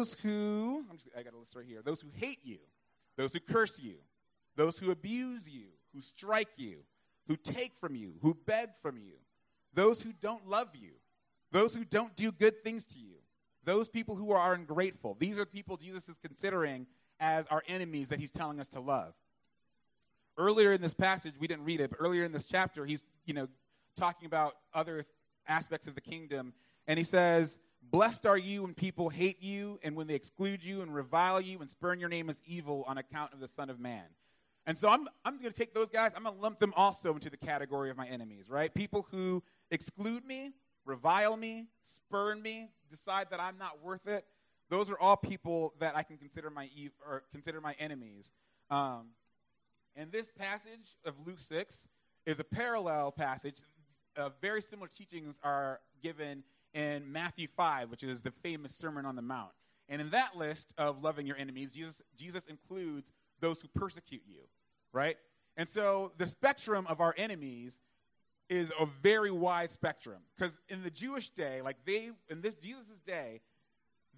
I got a list right here. Those who hate you, those who curse you, those who abuse you, who strike you, who take from you, who beg from you, those who don't love you, those who don't do good things to you, those people who are ungrateful. These are the people Jesus is considering as our enemies that he's telling us to love. Earlier in this passage, we didn't read it, but earlier in this chapter, he's, talking about other aspects of the kingdom, and he says, blessed are you when people hate you and when they exclude you and revile you and spurn your name as evil on account of the Son of Man. And so I'm going to take those guys, I'm going to lump them also into the category of my enemies, right? People who exclude me, revile me, spurn me, decide that I'm not worth it. Those are all people that I can consider my enemies. And this passage of Luke 6 is a parallel passage. Very similar teachings are given in Matthew 5, which is the famous Sermon on the Mount. And in that list of loving your enemies, Jesus includes those who persecute you, right? And so the spectrum of our enemies is a very wide spectrum. Because in the Jewish day, in this Jesus' day,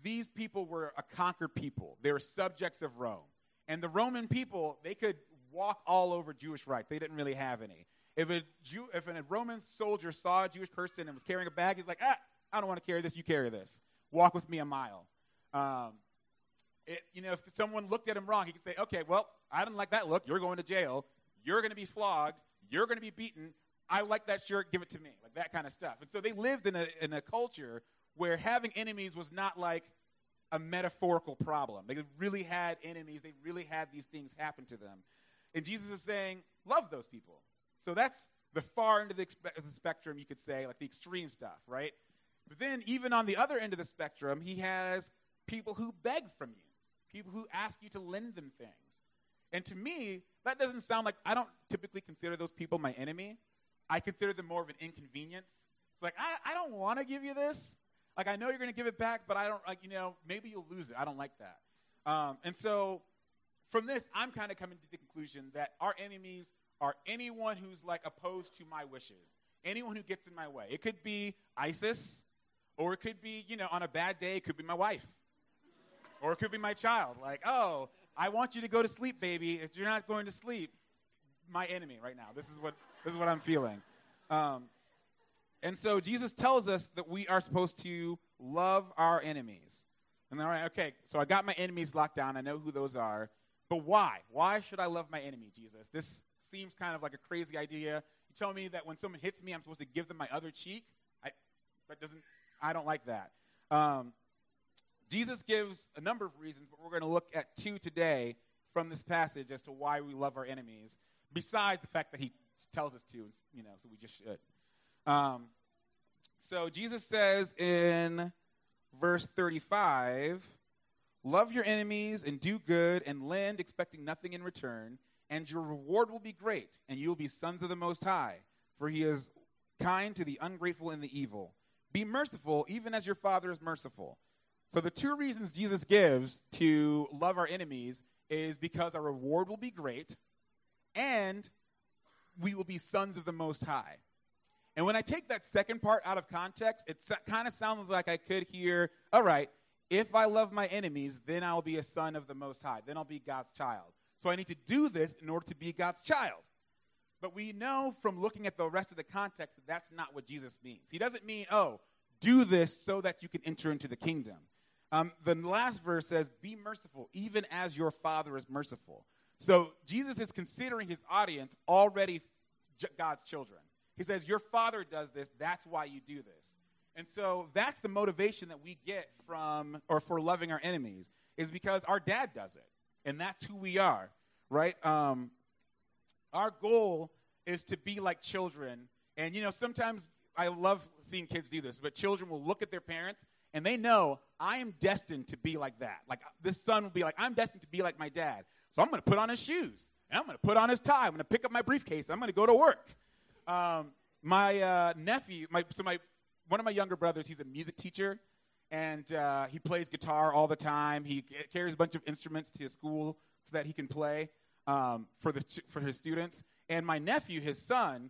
these people were a conquered people. They were subjects of Rome. And the Roman people, they could walk all over Jewish rights. They didn't really have any. If a Roman soldier saw a Jewish person and was carrying a bag, he's like, I don't want to carry this. You carry this. Walk with me a mile. If someone looked at him wrong, he could say, okay, well, I didn't like that look. You're going to jail. You're going to be flogged. You're going to be beaten. I like that shirt. Give it to me. Like that kind of stuff. And so they lived in a culture where having enemies was not like a metaphorical problem. They really had enemies. They really had these things happen to them. And Jesus is saying, love those people. So that's the far end of the spectrum, you could say, like the extreme stuff, right? But then even on the other end of the spectrum, he has people who beg from you, people who ask you to lend them things. And to me, that doesn't sound like, I don't typically consider those people my enemy. I consider them more of an inconvenience. It's like, I don't want to give you this. Like, I know you're going to give it back, but I don't, maybe you'll lose it. I don't like that. And so from this, I'm kind of coming to the conclusion that our enemies are anyone who's like opposed to my wishes, anyone who gets in my way. It could be ISIS, or it could be, on a bad day, it could be my wife, or it could be my child. Like, oh, I want you to go to sleep, baby. If you're not going to sleep, my enemy right now. This is what I'm feeling. And so Jesus tells us that we are supposed to love our enemies. And all right, okay, so I got my enemies locked down. I know who those are. But why? Why should I love my enemy, Jesus? This seems kind of like a crazy idea. You tell me that when someone hits me, I'm supposed to give them my other cheek? I don't like that. Jesus gives a number of reasons, but we're going to look at two today from this passage as to why we love our enemies, besides the fact that he tells us to, so we just should. So Jesus says in verse 35, love your enemies and do good and lend, expecting nothing in return, and your reward will be great, and you will be sons of the Most High, for he is kind to the ungrateful and the evil. Be merciful, even as your Father is merciful. So the two reasons Jesus gives to love our enemies is because our reward will be great, and we will be sons of the Most High. And when I take that second part out of context, it kind of sounds like I could hear, all right, if I love my enemies, then I'll be a son of the Most High. Then I'll be God's child. So I need to do this in order to be God's child. But we know from looking at the rest of the context that that's not what Jesus means. He doesn't mean, do this so that you can enter into the kingdom. The last verse says, be merciful, even as your Father is merciful. So Jesus is considering his audience already God's children. He says, your Father does this, that's why you do this. And so that's the motivation that we get for loving our enemies, is because our dad does it. And that's who we are, right? Our goal is to be like children. And, sometimes I love seeing kids do this, but children will look at their parents and they know, I am destined to be like that. Like this son will be like, I'm destined to be like my dad. So I'm going to put on his shoes and I'm going to put on his tie. I'm going to pick up my briefcase. I'm going to go to work. One of my younger brothers, he's a music teacher, and he plays guitar all the time. He carries a bunch of instruments to his school so that he can play for his students. And my nephew, his son,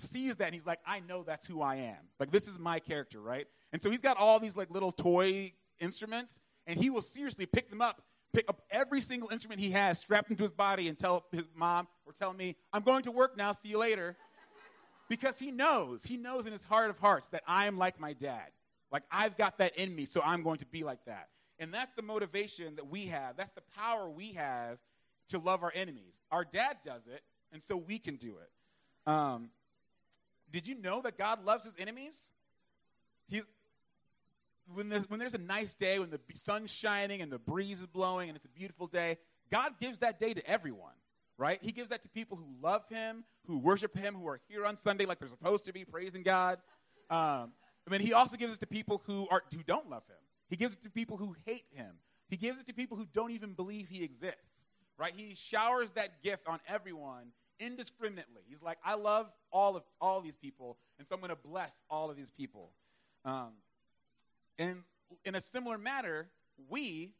sees that, and he's like, I know that's who I am. Like, this is my character, right? And so he's got all these, like, little toy instruments, and he will seriously pick up every single instrument he has, strap them to his body, and tell his mom or tell me, I'm going to work now, see you later. Because he knows in his heart of hearts that I am like my dad. Like, I've got that in me, so I'm going to be like that. And that's the motivation that we have. That's the power we have to love our enemies. Our dad does it, and so we can do it. Did you know that God loves his enemies? When there's a nice day, when the sun's shining and the breeze is blowing and it's a beautiful day, God gives that day to everyone, right? He gives that to people who love him, who worship him, who are here on Sunday like they're supposed to be, praising God. He also gives it to people who don't love him. He gives it to people who hate him. He gives it to people who don't even believe he exists, right? He showers that gift on everyone indiscriminately. He's like, I love all of these people, and so I'm going to bless all of these people. And in a similar manner, we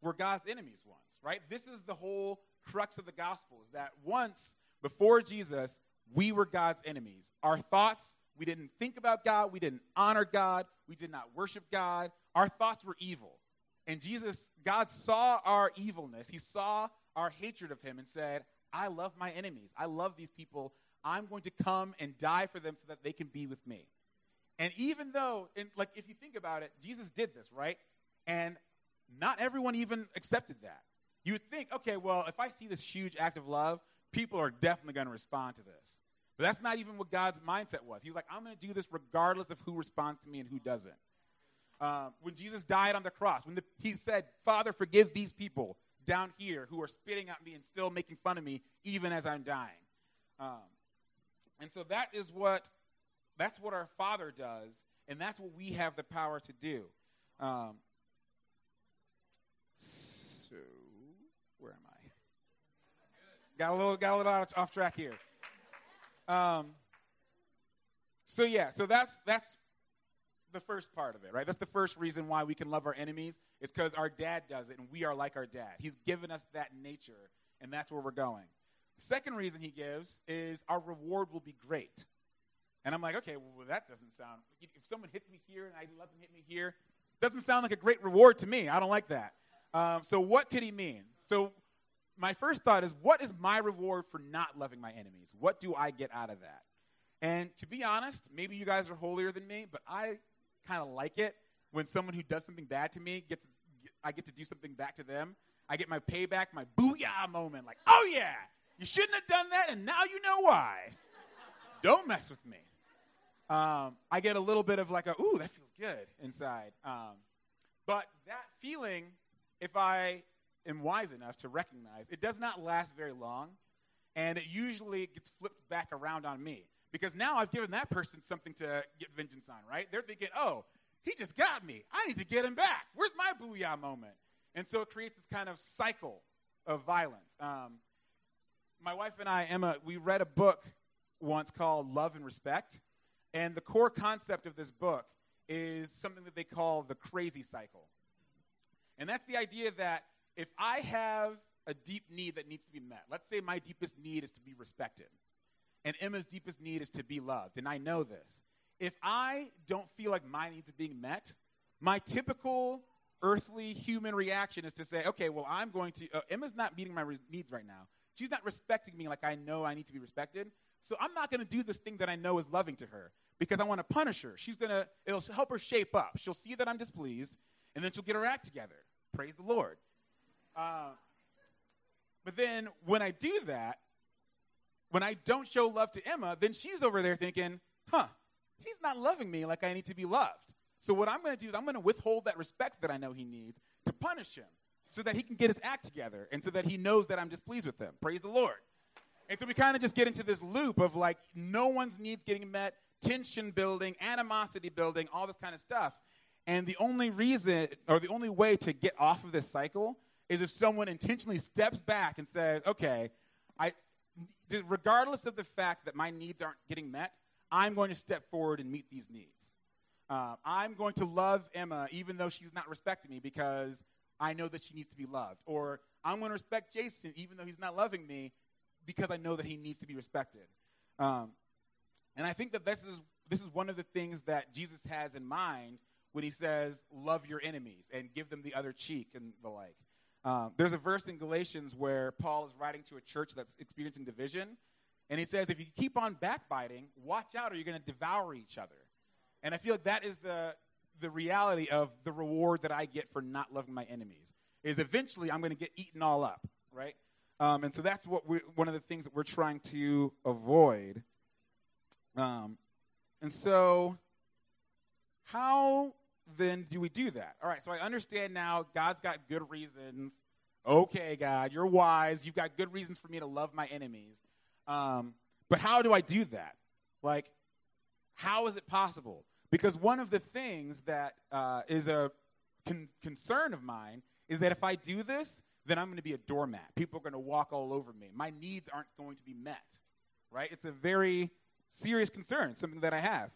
were God's enemies once, right? This is the whole crux of the gospel, is that once, before Jesus, we were God's enemies. Our thoughts, we didn't think about God. We didn't honor God. We did not worship God. Our thoughts were evil. And Jesus, God saw our evilness. He saw our hatred of him and said, I love my enemies. I love these people. I'm going to come and die for them so that they can be with me. And even though, if you think about it, Jesus did this, right? And not everyone even accepted that. You would think, okay, well, if I see this huge act of love, people are definitely going to respond to this. But that's not even what God's mindset was. He was like, I'm going to do this regardless of who responds to me and who doesn't. When Jesus died on the cross, he said, Father, forgive these people down here who are spitting at me and still making fun of me even as I'm dying. And so that is what... That's what our Father does, and that's what we have the power to do. So, where am I? Got a little off track here. So that's the first part of it, right? That's the first reason why we can love our enemies, is because our dad does it, and we are like our dad. He's given us that nature, and that's where we're going. The second reason he gives is our reward will be great. And I'm like, okay, well, that doesn't sound, if someone hits me here and I let them hit me here, doesn't sound like a great reward to me. I don't like that. So what could he mean? So my first thought is, what is my reward for not loving my enemies? What do I get out of that? And to be honest, maybe you guys are holier than me, but I kind of like it when someone who does something bad to me, I get to do something back to them. I get my payback, my booyah moment. Like, oh yeah, you shouldn't have done that, and now you know why. Don't mess with me. I get a little bit of like ooh, that feels good inside. But that feeling, if I am wise enough to recognize, it does not last very long. And it usually gets flipped back around on me. Because now I've given that person something to get vengeance on, right? They're thinking, oh, he just got me. I need to get him back. Where's my booyah moment? And so it creates this kind of cycle of violence. My wife and I, Emma, we read a book once called Love and Respect. And the core concept of this book is something that they call the crazy cycle. And that's the idea that if I have a deep need that needs to be met, let's say my deepest need is to be respected, and Emma's deepest need is to be loved, and I know this. If I don't feel like my needs are being met, my typical earthly human reaction is to say, okay, well, I'm going to, Emma's not meeting my needs right now. She's not respecting me like I know I need to be respected. So I'm not going to do this thing that I know is loving to her because I want to punish her. It'll help her shape up. She'll see that I'm displeased, and then she'll get her act together. Praise the Lord. But then when I do that, when I don't show love to Emma, then she's over there thinking, he's not loving me like I need to be loved. So what I'm going to do is I'm going to withhold that respect that I know he needs to punish him so that he can get his act together and so that he knows that I'm displeased with him. Praise the Lord. And so we kind of just get into this loop of, like, no one's needs getting met, tension building, animosity building, all this kind of stuff. And the only reason or the only way to get off of this cycle is if someone intentionally steps back and says, okay, regardless of the fact that my needs aren't getting met, I'm going to step forward and meet these needs. I'm going to love Emma even though she's not respecting me because I know that she needs to be loved. Or I'm going to respect Jason even though he's not loving me, because I know that he needs to be respected. And I think that this is one of the things that Jesus has in mind when he says, love your enemies and give them the other cheek and the like. There's a verse in Galatians where Paul is writing to a church that's experiencing division. And he says, if you keep on backbiting, watch out or you're going to devour each other. And I feel like that is the reality of the reward that I get for not loving my enemies, is eventually I'm going to get eaten all up, right? And so that's what one of the things that we're trying to avoid. And so how then do we do that? All right, so I understand now God's got good reasons. Okay, God, you're wise. You've got good reasons for me to love my enemies. But how do I do that? Like, how is it possible? Because one of the things that is a concern of mine is that if I do this, then I'm going to be a doormat. People are going to walk all over me. My needs aren't going to be met, right? It's a very serious concern, something that I have.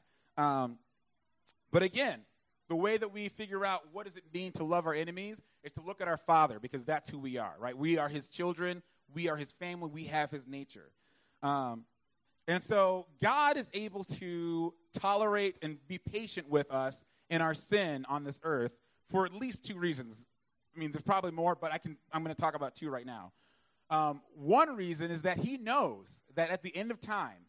But again, the way that we figure out what does it mean to love our enemies is to look at our Father, because that's who we are, right? We are his children. We are his family. We have his nature. And so God is able to tolerate and be patient with us in our sin on this earth for at least two reasons. I mean, there's probably more, but I'm going to talk about two right now. One reason is that he knows that at the end of time,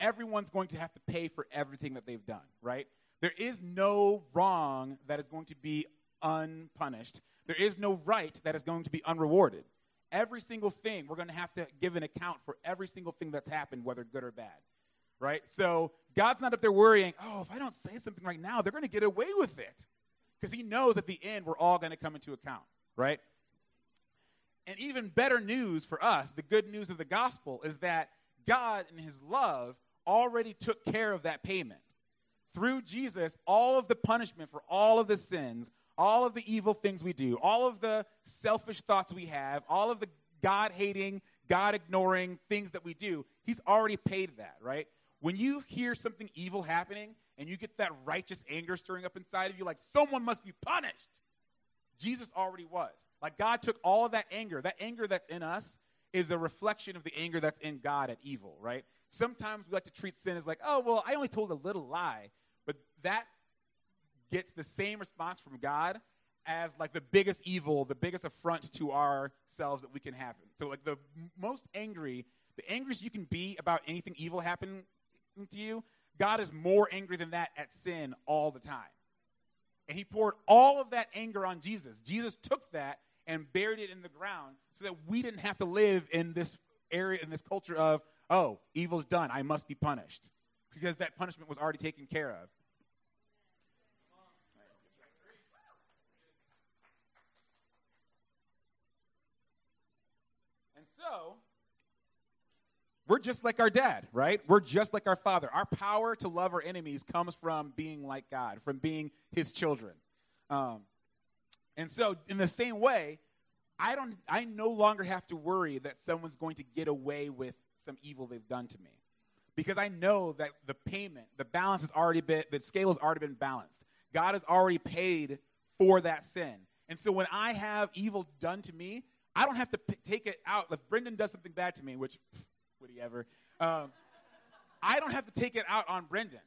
everyone's going to have to pay for everything that they've done, right? There is no wrong that is going to be unpunished. There is no right that is going to be unrewarded. Every single thing, we're going to have to give an account for every single thing that's happened, whether good or bad, right? So God's not up there worrying, oh, if I don't say something right now, they're going to get away with it, because he knows at the end we're all going to come into account, right? And even better news for us, the good news of the gospel, is that God in his love already took care of that payment. Through Jesus, all of the punishment for all of the sins, all of the evil things we do, all of the selfish thoughts we have, all of the God-hating, God-ignoring things that we do, he's already paid that, right? When you hear something evil happening and you get that righteous anger stirring up inside of you, like, someone must be punished, Jesus already was. Like, God took all of that anger. That anger that's in us is a reflection of the anger that's in God at evil, right? Sometimes we like to treat sin as like, oh, well, I only told a little lie, but that gets the same response from God as like the biggest evil, the biggest affront to ourselves that we can have. So like the angriest you can be about anything evil happening to you, God is more angry than that at sin all the time. And he poured all of that anger on Jesus. Jesus took that and buried it in the ground so that we didn't have to live in this area, in this culture of, oh, evil's done, I must be punished, because that punishment was already taken care of. So, we're just like our dad, right? We're just like our Father. Our power to love our enemies comes from being like God, from being his children. And so, in the same way, I no longer have to worry that someone's going to get away with some evil they've done to me, because I know that the payment, the scale has already been balanced. God has already paid for that sin. And so, when I have evil done to me, I don't have to take it out. If Brendan does something bad to me, which would he ever, I don't have to take it out on Brendan,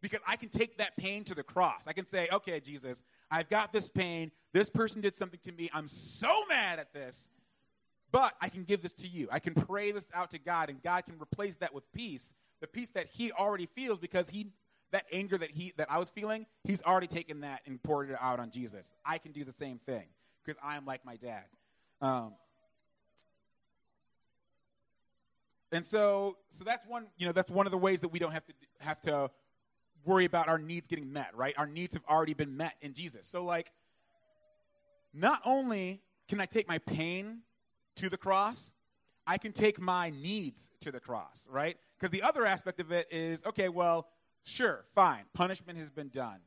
because I can take that pain to the cross. I can say, okay, Jesus, I've got this pain. This person did something to me. I'm so mad at this, but I can give this to you. I can pray this out to God, and God can replace that with peace, the peace that he already feels, because that anger that I was feeling, he's already taken that and poured it out on Jesus. I can do the same thing because I am like my dad. And so that's one, that's one of the ways that we don't have to worry about our needs getting met, right? Our needs have already been met in Jesus. So like, not only can I take my pain to the cross, I can take my needs to the cross, right? Because the other aspect of it is, okay, well, sure, fine. Punishment has been done.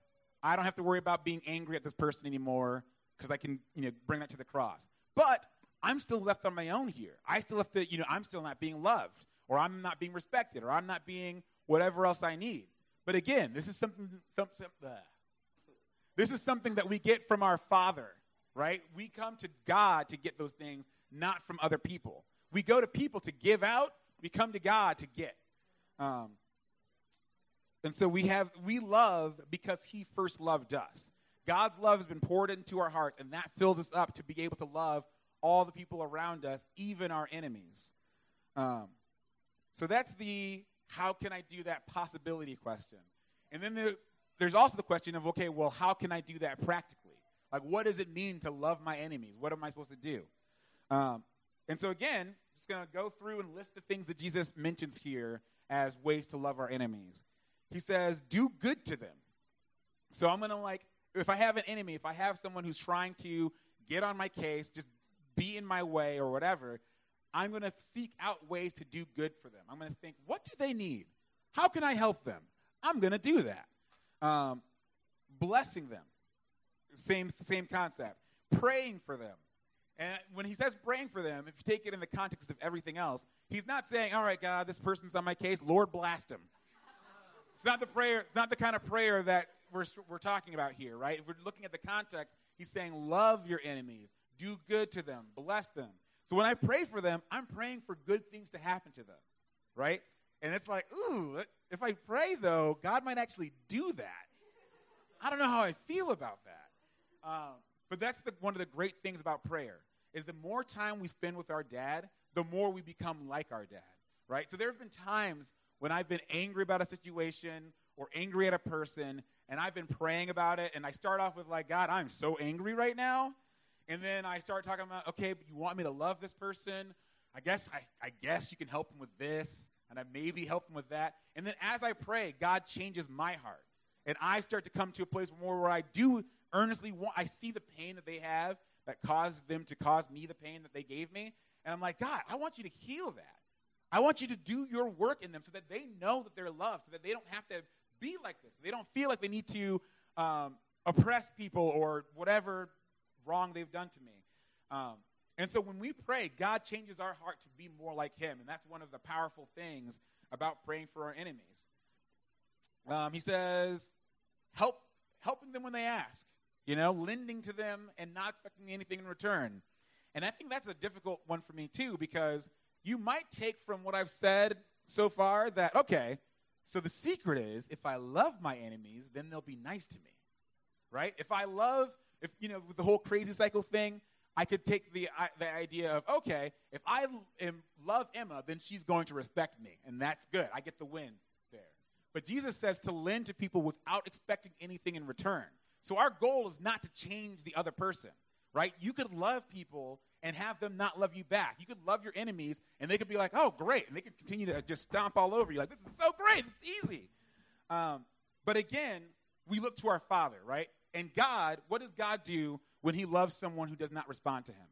I don't have to worry about being angry at this person anymore, because I can, bring that to the cross. But I'm still left on my own here. I still have to, I'm still not being loved, or I'm not being respected, or I'm not being whatever else I need. But again, this is something that we get from our Father, right? We come to God to get those things, not from other people. We go to people to give out. We come to God to get. And so we love because he first loved us. God's love has been poured into our hearts, and that fills us up to be able to love all the people around us, even our enemies. So that's the how can I do that possibility question. And then there's also the question of, okay, well, how can I do that practically? Like, what does it mean to love my enemies? What am I supposed to do? And so, again, I'm just going to go through and list the things that Jesus mentions here as ways to love our enemies. He says, do good to them. So I'm going to, like, if I have an enemy, if I have someone who's trying to get on my case, just be in my way or whatever, I'm going to seek out ways to do good for them. I'm going to think, what do they need? How can I help them? I'm going to do that. Blessing them. Same concept. Praying for them. And when he says praying for them, if you take it in the context of everything else, he's not saying, all right, God, this person's on my case. Lord, blast him. It's not the prayer. It's not the kind of prayer that we're talking about here, right? If we're looking at the context, he's saying love your enemies. Do good to them. Bless them. So when I pray for them, I'm praying for good things to happen to them, right? And it's like, ooh, if I pray, though, God might actually do that. I don't know how I feel about that. But that's one of the great things about prayer is the more time we spend with our dad, the more we become like our dad, right? So there have been times when I've been angry about a situation or angry at a person, and I've been praying about it, and I start off with, like, God, I'm so angry right now. And then I start talking about, okay, but you want me to love this person? I guess you can help them with this, and I maybe help them with that. And then as I pray, God changes my heart. And I start to come to a place more where I do earnestly want, I see the pain that they have that caused them to cause me the pain that they gave me. And I'm like, God, I want you to heal that. I want you to do your work in them so that they know that they're loved, so that they don't have to be like this. They don't feel like they need to oppress people or whatever wrong they've done to me. And so when we pray, God changes our heart to be more like him. And that's one of the powerful things about praying for our enemies. He says, helping them when they ask, you know, lending to them and not expecting anything in return. And I think that's a difficult one for me, too, because you might take from what I've said so far that, okay, so the secret is if I love my enemies, then they'll be nice to me, right? If you know, with the whole crazy cycle thing, I could take the idea of, okay, if I love Emma, then she's going to respect me, and that's good. I get the win there. But Jesus says to lend to people without expecting anything in return. So our goal is not to change the other person, right? You could love people and have them not love you back. You could love your enemies, and they could be like, oh, great, and they could continue to just stomp all over you. Like, this is so great. It's easy. But again, we look to our Father, right? And God, what does God do when he loves someone who does not respond to him?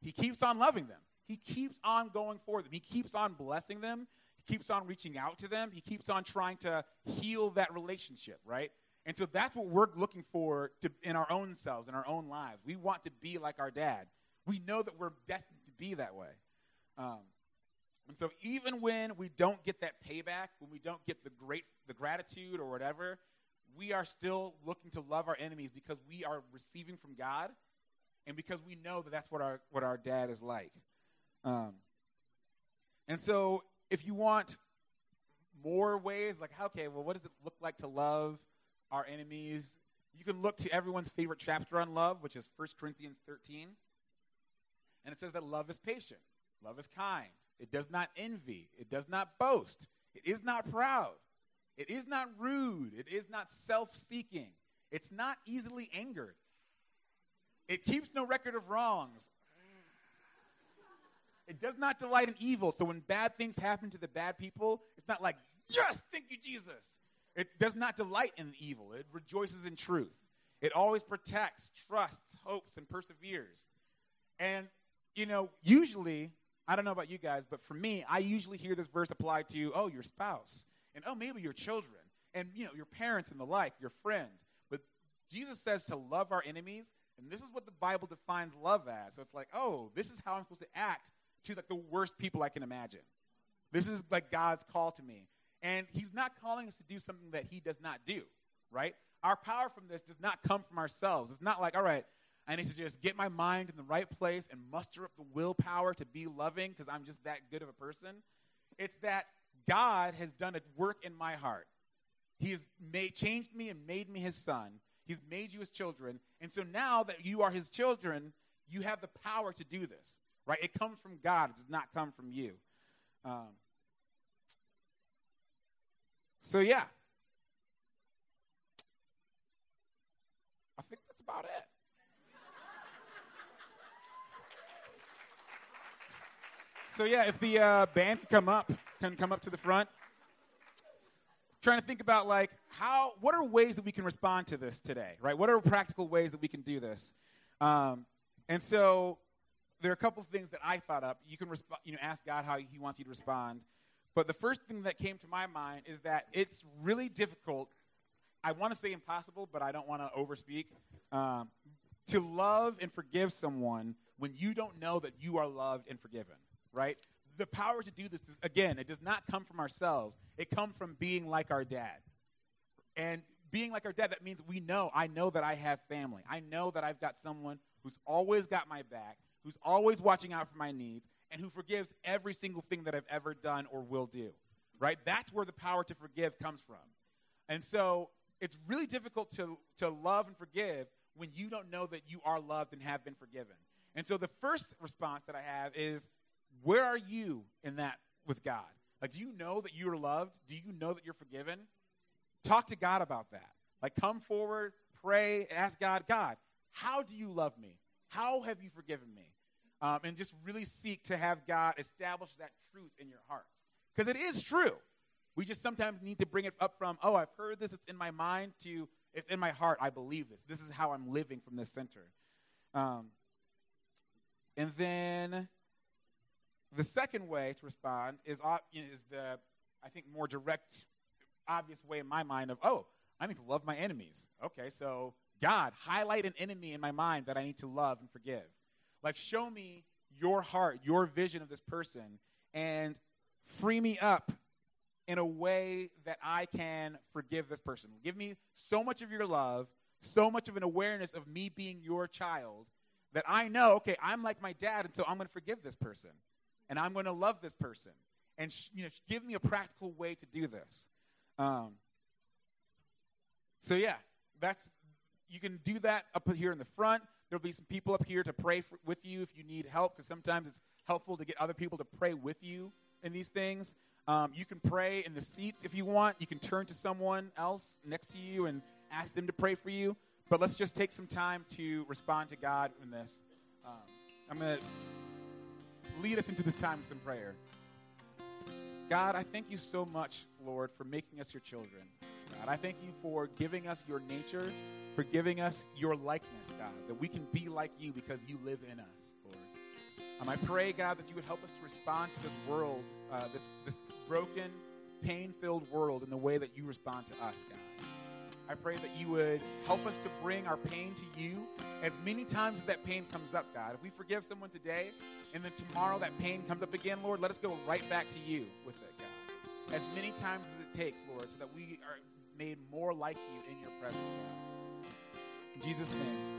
He keeps on loving them. He keeps on going for them. He keeps on blessing them. He keeps on reaching out to them. He keeps on trying to heal that relationship, right? And so that's what we're looking for in our own selves, in our own lives. We want to be like our dad. We know that we're destined to be that way. And so even when we don't get that payback, when we don't get the gratitude or whatever, we are still looking to love our enemies because we are receiving from God and because we know that that's what our dad is like. And so if you want more ways, like, okay, well, what does it look like to love our enemies? You can look to everyone's favorite chapter on love, which is 1 Corinthians 13. And it says that love is patient. Love is kind. It does not envy. It does not boast. It is not proud. It is not rude. It is not self-seeking. It's not easily angered. It keeps no record of wrongs. It does not delight in evil. So when bad things happen to the bad people, it's not like, yes, thank you, Jesus. It does not delight in evil. It rejoices in truth. It always protects, trusts, hopes, and perseveres. And, you know, usually, I don't know about you guys, but for me, I usually hear this verse applied to, oh, your spouse. And, oh, maybe your children and, you know, your parents and the like, your friends. But Jesus says to love our enemies, and this is what the Bible defines love as. So it's like, oh, this is how I'm supposed to act to, like, the worst people I can imagine. This is, like, God's call to me. And he's not calling us to do something that he does not do, right? Our power from this does not come from ourselves. It's not like, all right, I need to just get my mind in the right place and muster up the willpower to be loving because I'm just that good of a person. It's that God has done a work in my heart. He has changed me and made me his son. He's made you his children. And so now that you are his children, you have the power to do this, right? It comes from God. It does not come from you. So, yeah. I think that's about it. So, yeah, if the band can come up to the front. Trying to think about, like, what are ways that we can respond to this today, right? What are practical ways that we can do this? And so there are a couple of things that I thought up. You can ask God how he wants you to respond. But the first thing that came to my mind is that it's really difficult. I want to say impossible, but I don't want to overspeak. To love and forgive someone when you don't know that you are loved and forgiven, right? The power to do this, again, it does not come from ourselves. It comes from being like our dad. And being like our dad, that means I know that I have family. I know that I've got someone who's always got my back, who's always watching out for my needs, and who forgives every single thing that I've ever done or will do, right? That's where the power to forgive comes from. And so it's really difficult to love and forgive when you don't know that you are loved and have been forgiven. And so the first response that I have is, where are you in that with God? Like, do you know that you are loved? Do you know that you're forgiven? Talk to God about that. Like, come forward, pray, ask God, how do you love me? How have you forgiven me? And just really seek to have God establish that truth in your hearts. Because it is true. We just sometimes need to bring it up from, oh, I've heard this, it's in my mind, to it's in my heart, I believe this. This is how I'm living from this center. And then the second way to respond is I think, more direct, obvious way in my mind of, oh, I need to love my enemies. Okay, so God, highlight an enemy in my mind that I need to love and forgive. Like, show me your heart, your vision of this person, and free me up in a way that I can forgive this person. Give me so much of your love, so much of an awareness of me being your child that I know, okay, I'm like my dad, and so I'm going to forgive this person. And I'm going to love this person. And give me a practical way to do this. So, yeah, you can do that up here in the front. There will be some people up here to pray with you if you need help, because sometimes it's helpful to get other people to pray with you in these things. You can pray in the seats if you want. You can turn to someone else next to you and ask them to pray for you. But let's just take some time to respond to God in this. I'm going to lead us into this time with some prayer. God, I thank you so much, Lord, for making us your children. God, I thank you for giving us your nature, for giving us your likeness, God, that we can be like you because you live in us, Lord. I pray, God, that you would help us to respond to this world, this broken, pain-filled world in the way that you respond to us, God. I pray that you would help us to bring our pain to you as many times as that pain comes up, God. If we forgive someone today and then tomorrow that pain comes up again, Lord, let us go right back to you with it, God. As many times as it takes, Lord, so that we are made more like you in your presence, God. In Jesus' name.